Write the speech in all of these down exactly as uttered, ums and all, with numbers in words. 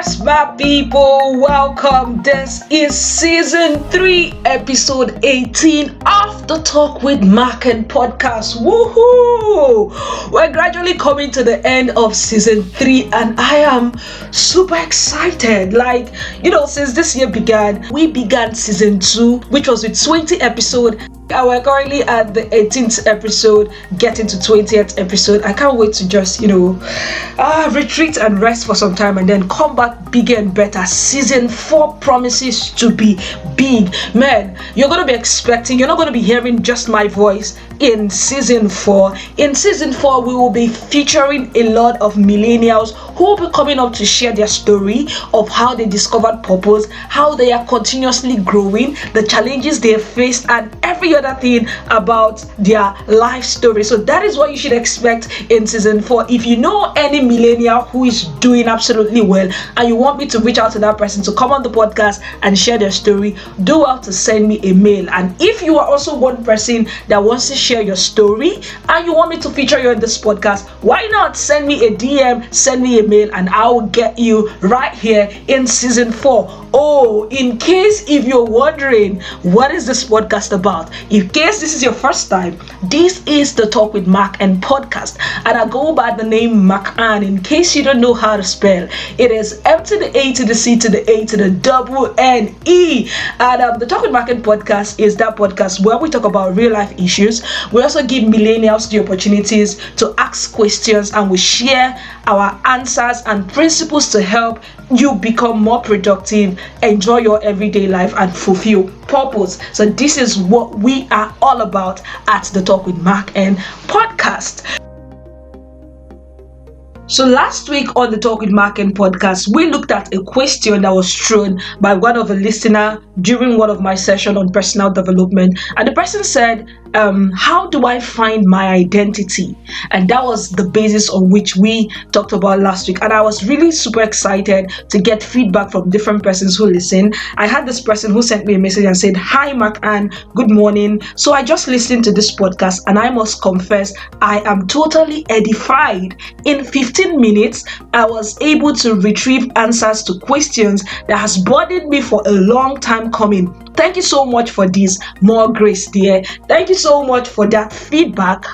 Yes, my people, welcome. This is season three, episode eighteen of the Talk with Mac Ann podcast. Woohoo! We're gradually coming to the end of season three, and I am super excited. Like, you know, since this year began, we began season two, which was with twenty episodes. And we're currently at the eighteenth episode, getting to twentieth episode. I can't wait to just, you know, uh, retreat and rest for some time and then come back bigger and better. Season four promises to be big. Man, you're going to be expecting, you're not going to be hearing just my voice in season four. In season four, we will be featuring a lot of millennials who will be coming up to share their story of how they discovered purpose, how they are continuously growing, the challenges they have faced, and every other thing about their life story. So that is what you should expect in season four. If you know any millennial who is doing absolutely well and you want me to reach out to that person to come on the podcast and share their story, do well to send me a mail. And if you are also one person that wants to share your story and you want me to feature you in this podcast, why not send me a D M, send me a mail, and I will get you right here in season four. Oh, in case if you're wondering what is this podcast about, in case this is your first time, this is the Talk with Mac Ann podcast, and I go by the name Mac Ann in case you don't know how to spell. It is M to the A to the C to the A to the double N E. And um, the Talk with Mac Ann podcast is that podcast where we talk about real life issues. We also give millennials the opportunities to ask questions, and we share our answers and principles to help you become more productive, enjoy your everyday life, and fulfill purpose. So this is what we are all about at the Talk with Mac Ann podcast. So last week on the Talk with Mac Ann podcast, we looked at a question that was thrown by one of the listeners during one of my sessions on personal development. And the person said, um, how do I find my identity? And that was the basis on which we talked about last week. And I was really super excited to get feedback from different persons who listen. I had this person who sent me a message and said, hi, Mac Ann, good morning. So I just listened to this podcast and I must confess, I am totally edified. In fifteen minutes, I was able to retrieve answers to questions that has bothered me for a long time coming. Thank you so much for this. More grace, dear. Thank you so much for that feedback.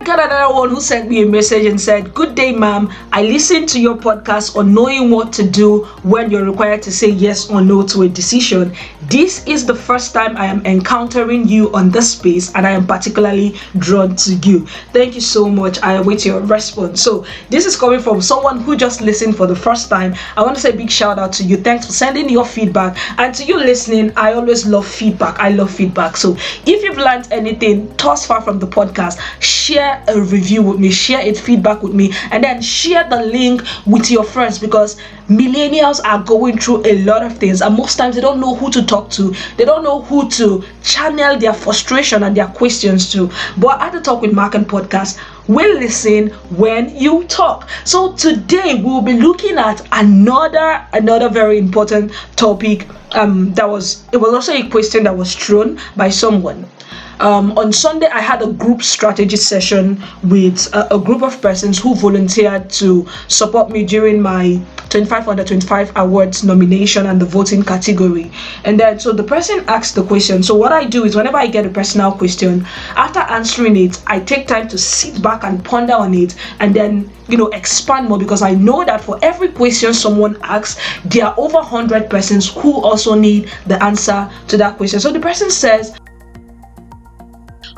I got another one who sent me a message and said, good day, ma'am. I listened to your podcast on knowing what to do when you're required to say yes or no to a decision. This is the first time I am encountering you on this space, and I am particularly drawn to you. Thank you so much. I await your response. So this is coming from someone who just listened for the first time. I want to say a big shout out to you. Thanks for sending your feedback. And to you listening, I always love feedback. I love feedback. So if you've learned anything thus far from the podcast, share a review with me, share it feedback with me, and then share the link with your friends, because millennials are going through a lot of things, and most times they don't know who to talk to, they don't know who to channel their frustration and their questions to. But at the Talk with Mac Ann podcast, we listen when you talk. So today we'll be looking at another another very important topic. Um, that was it was also a question that was thrown by someone. Um, on Sunday, I had a group strategy session with a, a group of persons who volunteered to support me during my twenty-five under twenty-five awards nomination and the voting category. And then, so the person asked the question. So what I do is, whenever I get a personal question, after answering it, I take time to sit back and ponder on it, and then, you know, expand more, because I know that for every question someone asks, there are over one hundred persons who also need the answer to that question. So the person says,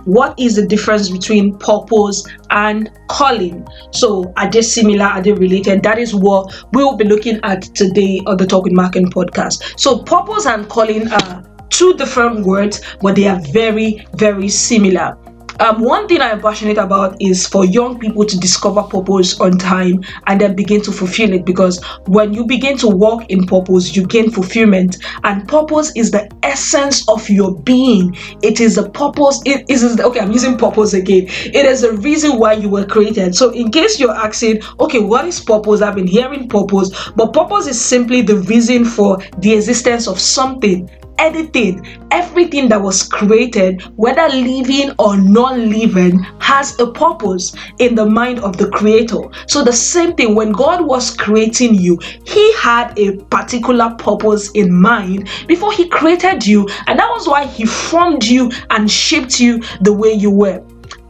what is the difference between purpose and calling? So are they similar? Are they related? That is what we will be looking at today on the Talk with Mac Ann podcast. So purpose and calling are two different words, but they are very, very similar. Um, one thing I am passionate about is for young people to discover purpose on time and then begin to fulfill it, because when you begin to walk in purpose, you gain fulfillment, and purpose is the essence of your being. It is the purpose. It is okay. I'm using purpose again. It is the reason why you were created. So in case you're asking, okay, what is purpose? I've been hearing purpose, but purpose is simply the reason for the existence of something. edited. Everything that was created, whether living or non-living, has a purpose in the mind of the creator. So the same thing, when God was creating you, he had a particular purpose in mind before he created you, and that was why he formed you and shaped you the way you were.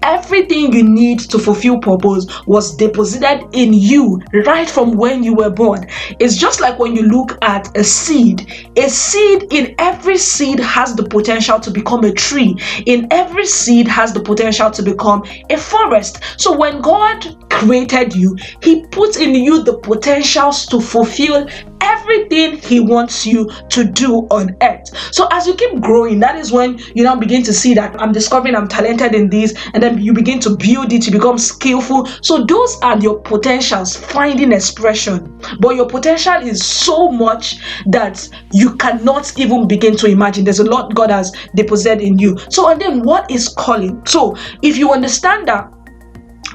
Everything you need to fulfill purpose was deposited in you right from when you were born. It's just like when you look at a seed. A seed in every seed has the potential to become a tree. In every seed has the potential to become a forest. So when God created you, he puts in you the potentials to fulfill everything he wants you to do on earth. So as you keep growing, that is when you now begin to see that I'm discovering I'm talented in this, and then you begin to build it, you become skillful. So those are your potentials finding expression. But your potential is so much that you cannot even begin to imagine. There's a lot God has deposited in you. So, and then what is calling? So if you understand that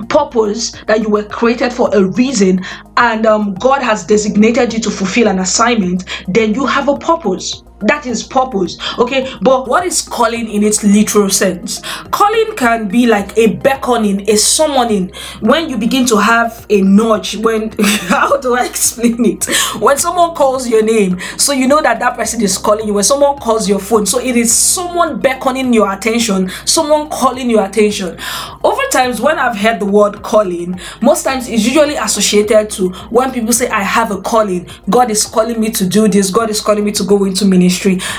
purpose, that you were created for a reason, and um, God has designated you to fulfill an assignment, then you have a purpose. That is purpose, okay? But what is calling in its literal sense? Calling can be like a beckoning, a summoning. When you begin to have a nudge, when how do I explain it? When someone calls your name, so you know that that person is calling you. When someone calls your phone, so it is someone beckoning your attention, someone calling your attention. Over times, when I've heard the word calling, most times it's usually associated to when people say, I have a calling. God is calling me to do this. God is calling me to go into ministry.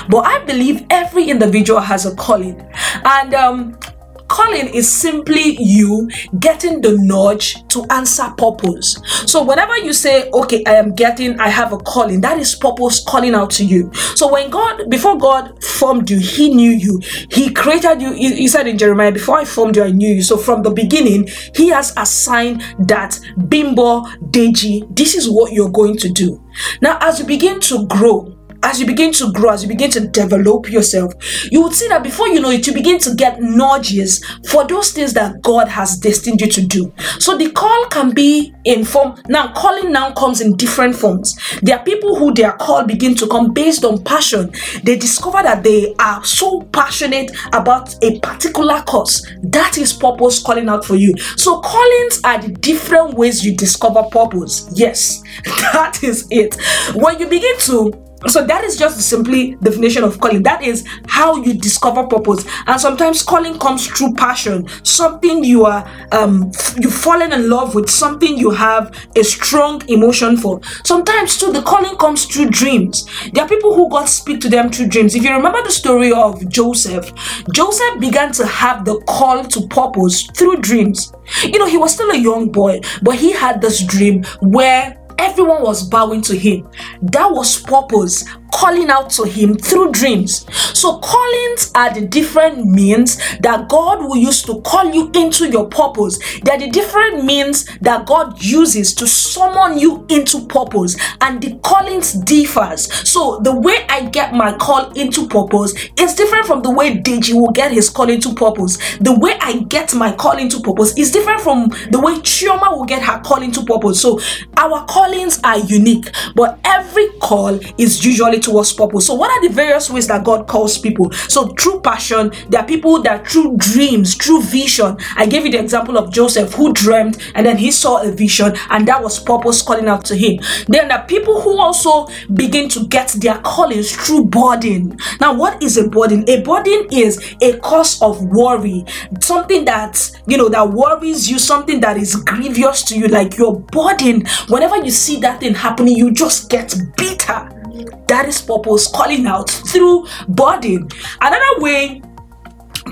But I believe every individual has a calling, and um, calling is simply you getting the nudge to answer purpose. So whenever you say, okay, I am getting, I have a calling, that is purpose calling out to you. So when God, before God formed you, he knew you. He created you. He, he said in Jeremiah, before I formed you, I knew you. So from the beginning, he has assigned that Bimbo Deji, this is what you're going to do. Now, as you begin to grow, As you begin to grow, as you begin to develop yourself, you would see that before you know it, you begin to get nudges for those things that God has destined you to do. So the call can be in form. Now, calling now comes in different forms. There are people who their call begin to come based on passion. They discover that they are so passionate about a particular cause. That is purpose calling out for you. So callings are the different ways you discover purpose. Yes, that is it. When you begin to So that is just simply definition of calling. That is how you discover purpose. And sometimes calling comes through passion. Something you are, um, you've fallen in love with, something you have a strong emotion for. Sometimes too, the calling comes through dreams. There are people who God speak to them through dreams. If you remember the story of Joseph, Joseph began to have the call to purpose through dreams. You know, he was still a young boy, but he had this dream where everyone was bowing to him. That was purpose calling out to him through dreams. So callings are the different means that God will use to call you into your purpose. They're the different means that God uses to summon you into purpose, and the callings differs. So the way I get my call into purpose is different from the way Deji will get his call into purpose. The way I get my call into purpose is different from the way Chioma will get her call into purpose. So our callings are unique, but every call is usually towards purpose. So what are the various ways that God calls people? So through passion, there are people that through dreams, through vision. I gave you the example of Joseph, who dreamt and then he saw a vision, and that was purpose calling out to him. Then there are people who also begin to get their callings through burden. Now, what is a burden? A burden is a cause of worry, something that, you know, that worries you, something that is grievous to you, like your burden. Whenever you see that thing happening, you just get bitter. That is purpose calling out through burden. Another way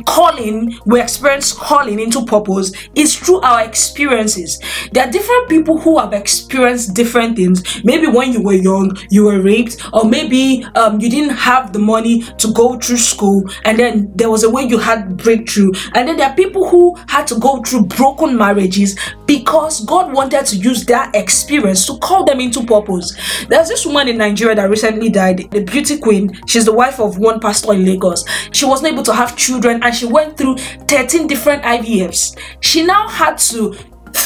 calling, we experience calling into purpose, is through our experiences. There are different people who have experienced different things. Maybe when you were young, you were raped, or maybe um, you didn't have the money to go through school, and then there was a way you had breakthrough. And then there are people who had to go through broken marriages because God wanted to use their experience to call them into purpose. There's this woman in Nigeria that recently died, the beauty queen. She's the wife of one pastor in Lagos. She wasn't able to have children, and she went through thirteen different I V Fs. She now had to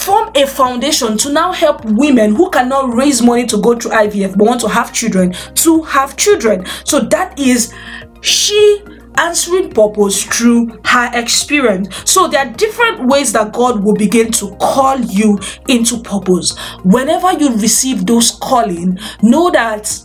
form a foundation to now help women who cannot raise money to go through I V F but want to have children to have children. So that is she answering purpose through her experience. So there are different ways that God will begin to call you into purpose. Whenever you receive those calling, know that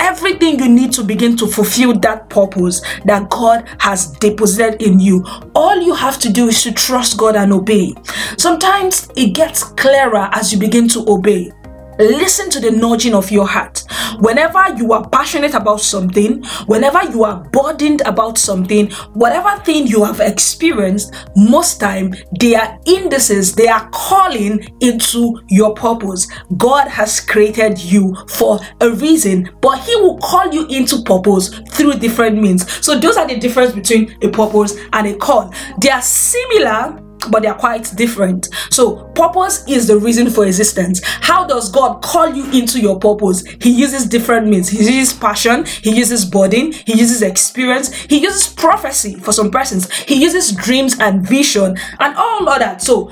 everything you need to begin to fulfill that purpose that God has deposited in you, all you have to do is to trust God and obey. Sometimes it gets clearer as you begin to obey. Listen to the nudging of your heart. Whenever you are passionate about something, whenever you are burdened about something, whatever thing you have experienced, most time they are indices, they are calling into your purpose. God has created you for a reason, but he will call you into purpose through different means. So those are the difference between a purpose and a call. They are similar, but they are quite different. So purpose is the reason for existence. How does God call you into your purpose? He uses different means. He uses passion, he uses burden, he uses experience, he uses prophecy for some persons, he uses dreams and vision and all of that. So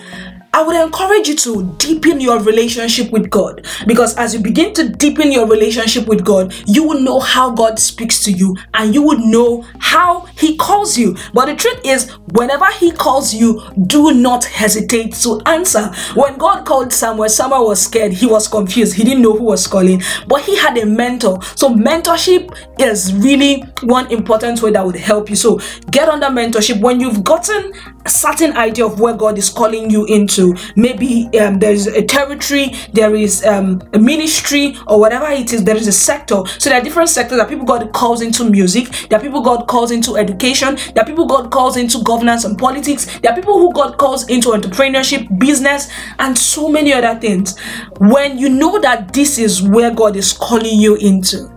I would encourage you to deepen your relationship with God, because as you begin to deepen your relationship with God, you will know how God speaks to you and you would know how he calls you. But the truth is, whenever he calls you, do not hesitate to answer. When God called Samuel, Samuel was scared. He was confused. He didn't know who was calling, but he had a mentor. So mentorship is really one important way that would help you. So get under mentorship. When you've gotten a certain idea of where God is calling you into, maybe um, there's a territory, there is um, a ministry, or whatever it is, there is a sector. So there are different sectors that people God calls into music, there are people God calls into education, there are people God calls into governance and politics, there are people who God calls into entrepreneurship, business, and so many other things. When you know that this is where God is calling you into,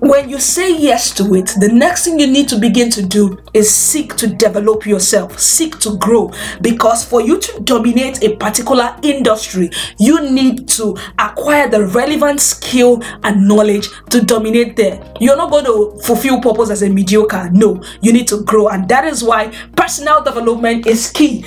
when you say yes to it, the next thing you need to begin to do is seek to develop yourself, seek to grow. Because for you to dominate a particular industry, you need to acquire the relevant skill and knowledge to dominate there. You're not going to fulfill purpose as a mediocre. No, you need to grow. And that is why personal development is key.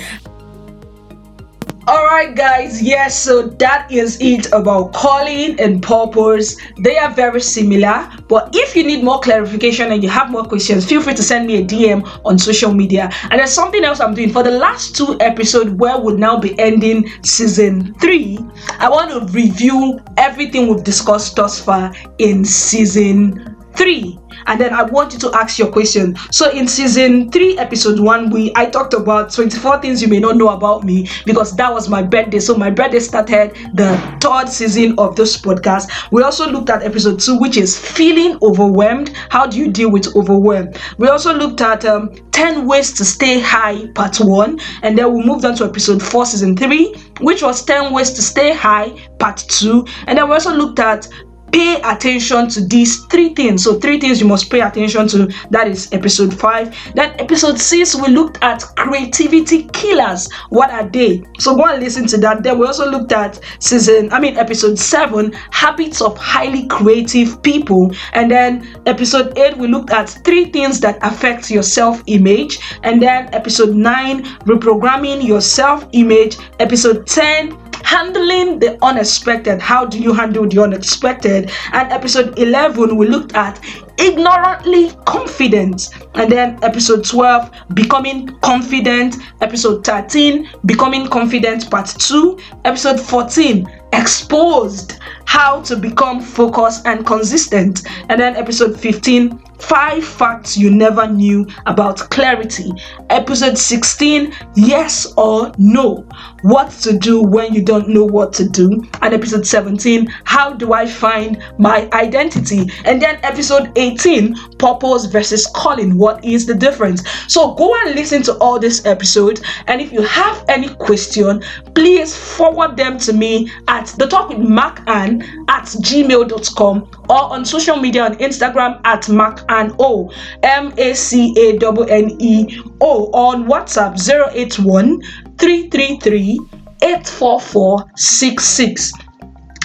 Alright guys, yes, so that is it about calling and purpose. They are very similar, but if you need more clarification and you have more questions, feel free to send me a D M on social media. And there's something else I'm doing for the last two episodes where we'll now be ending season three. I want to review everything we've discussed thus far in season three. And then I want you to ask your question. So in season three, episode one, we I talked about twenty-four things you may not know about me, because that was my birthday. So my birthday started the third season of this podcast. We also looked at episode two, which is feeling overwhelmed. How do you deal with overwhelm? We also looked at um, ten ways to stay high, part one. And then we moved on to episode four, season three, which was ten ways to stay high, part two. And then we also looked at pay attention to these three things. So three things you must pay attention to. That is episode five. Then episode six, we looked at creativity killers. What are they? So go and listen to that. Then we also looked at season, I mean episode seven, habits of highly creative people. And then episode eight, we looked at three things that affect your self-image. And then episode nine, reprogramming your self-image. Episode ten, handling the unexpected. How do you handle the unexpected? And episode eleven, we looked at ignorantly confident. And then episode twelve, becoming confident. Episode thirteen, becoming confident part two. Episode fourteen, exposed, how to become focused and consistent. And then episode fifteen, five facts you never knew about clarity. Episode sixteen, yes or no, what to do when you don't know what to do. And episode seventeen, how do I find my identity? And then episode eighteen, purpose versus calling, what is the difference? So go and listen to all these episodes, and if you have any question, please forward them to me at the talk with Mac Ann at gmail dot com, or on social media on Instagram at Mac and O, M A C A N N E O, on WhatsApp zero eight one, three three three, eight four four six six.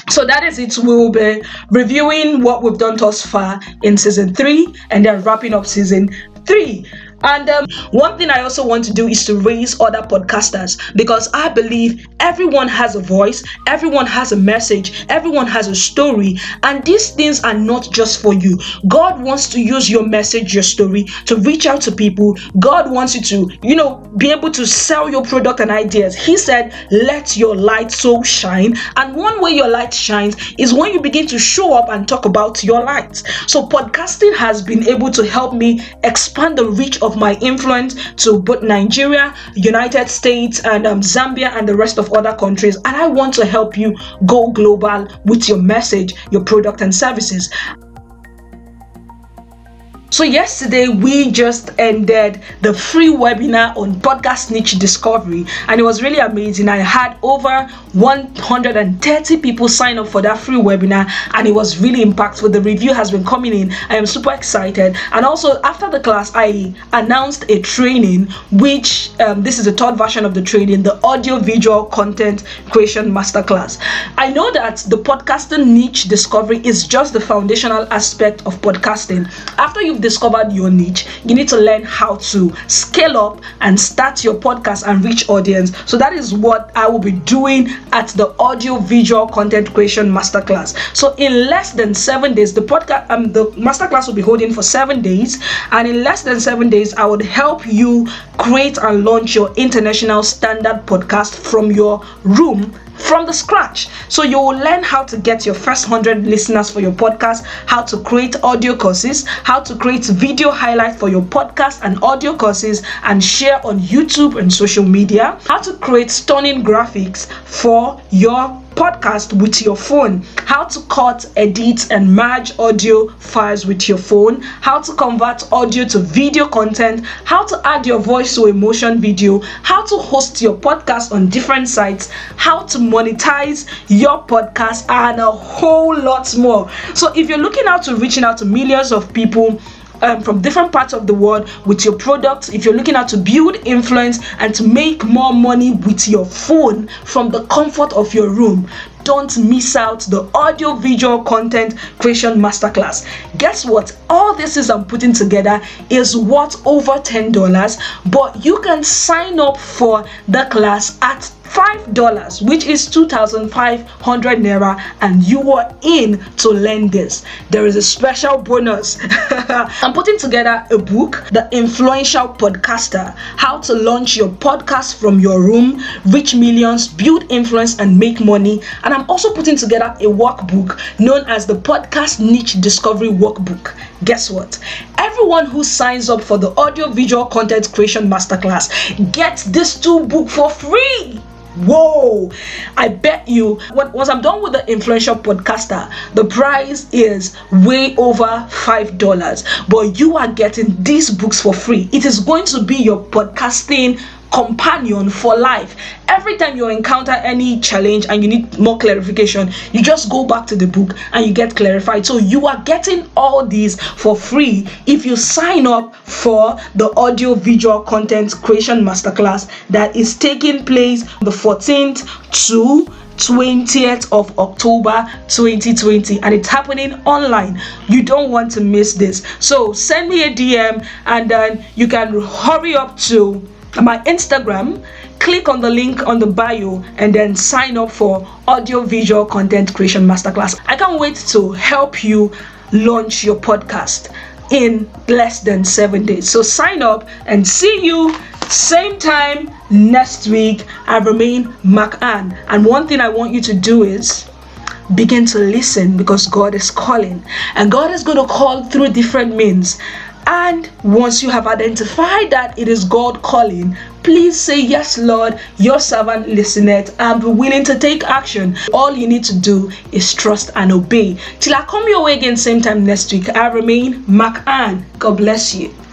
So that is it. We'll be reviewing what we've done thus far in season three and then wrapping up season three. And um, one thing I also want to do is to raise other podcasters, because I believe everyone has a voice, everyone has a message, everyone has a story, and these things are not just for you. God wants to use your message, your story, to reach out to people. God wants you to, you know, be able to sell your product and ideas. He said, let your light so shine. And one way your light shines is when you begin to show up and talk about your light. So podcasting has been able to help me expand the reach of my influence to both Nigeria, United States, and um, Zambia, and the rest of other countries. And I want to help you go global with your message, your product, and services. So yesterday we just ended the free webinar on Podcast Niche Discovery, and it was really amazing. I had over one hundred thirty people sign up for that free webinar, and it was really impactful. The review has been coming in. I am super excited. And also after the class, I announced a training, which um, this is the third version of the training, the Audio-Visual Content Creation Masterclass. I know that the Podcast Niche Discovery is just the foundational aspect of podcasting. After you've discovered your niche, you need to learn how to scale up and start your podcast and reach audience. So that is what I will be doing at the Audio Visual Content Creation Masterclass. So in less than seven days, the podcast um the masterclass will be holding for seven days, and in less than seven days, I would help you create and launch your international standard podcast from your room, from the scratch. So you will learn how to get your first one hundred listeners for your podcast, how to create audio courses, how to create video highlight for your podcast and audio courses and share on YouTube and social media, how to create stunning graphics for your podcast with your phone, how to cut, edit, and merge audio files with your phone, how to convert audio to video content, how to add your voice to a motion video, how to host your podcast on different sites, how to monetize your podcast, and a whole lot more. So if you're looking out to reaching out to millions of people Um, from different parts of the world with your products, if you're looking out to build influence and to make more money with your phone from the comfort of your room, don't miss out the Audio Visual Content Creation Masterclass. Guess what? All this is I'm putting together is worth over ten dollars, but you can sign up for the class at five dollars, which is two thousand five hundred naira, and you are in to learn this. There is a special bonus. I'm putting together a book, The Influential Podcaster, How to Launch Your Podcast from Your Room, Reach Millions, Build Influence, and Make Money. And I'm also putting together a workbook known as the Podcast Niche Discovery Workbook. Guess what? Everyone who signs up for the Audio Visual Content Creation Masterclass gets this two book for free. Whoa! I bet you, once I'm done with the Influential Podcaster, the price is way over five dollars. But you are getting these books for free. It is going to be your podcasting companion for life. Every time you encounter any challenge and you need more clarification, you just go back to the book and you get clarified. So you are getting all these for free if you sign up for the Audio Visual Content Creation Masterclass that is taking place the fourteenth to twentieth of October twenty twenty, and it's happening online. You don't want to miss this. So send me a D M, and then you can hurry up to my Instagram, click on the link on the bio, and then sign up for Audio Visual Content Creation Masterclass. I can't wait to help you launch your podcast in less than seven days. So sign up and see you same time next week. I remain Mac Ann. And one thing I want you to do is begin to listen, because God is calling, and God is going to call through different means. And once you have identified that it is God calling, please say, yes, Lord, your servant listeneth, and be willing to take action. All you need to do is trust and obey. Till I come your way again same time next week, I remain Mac Ann. God bless you.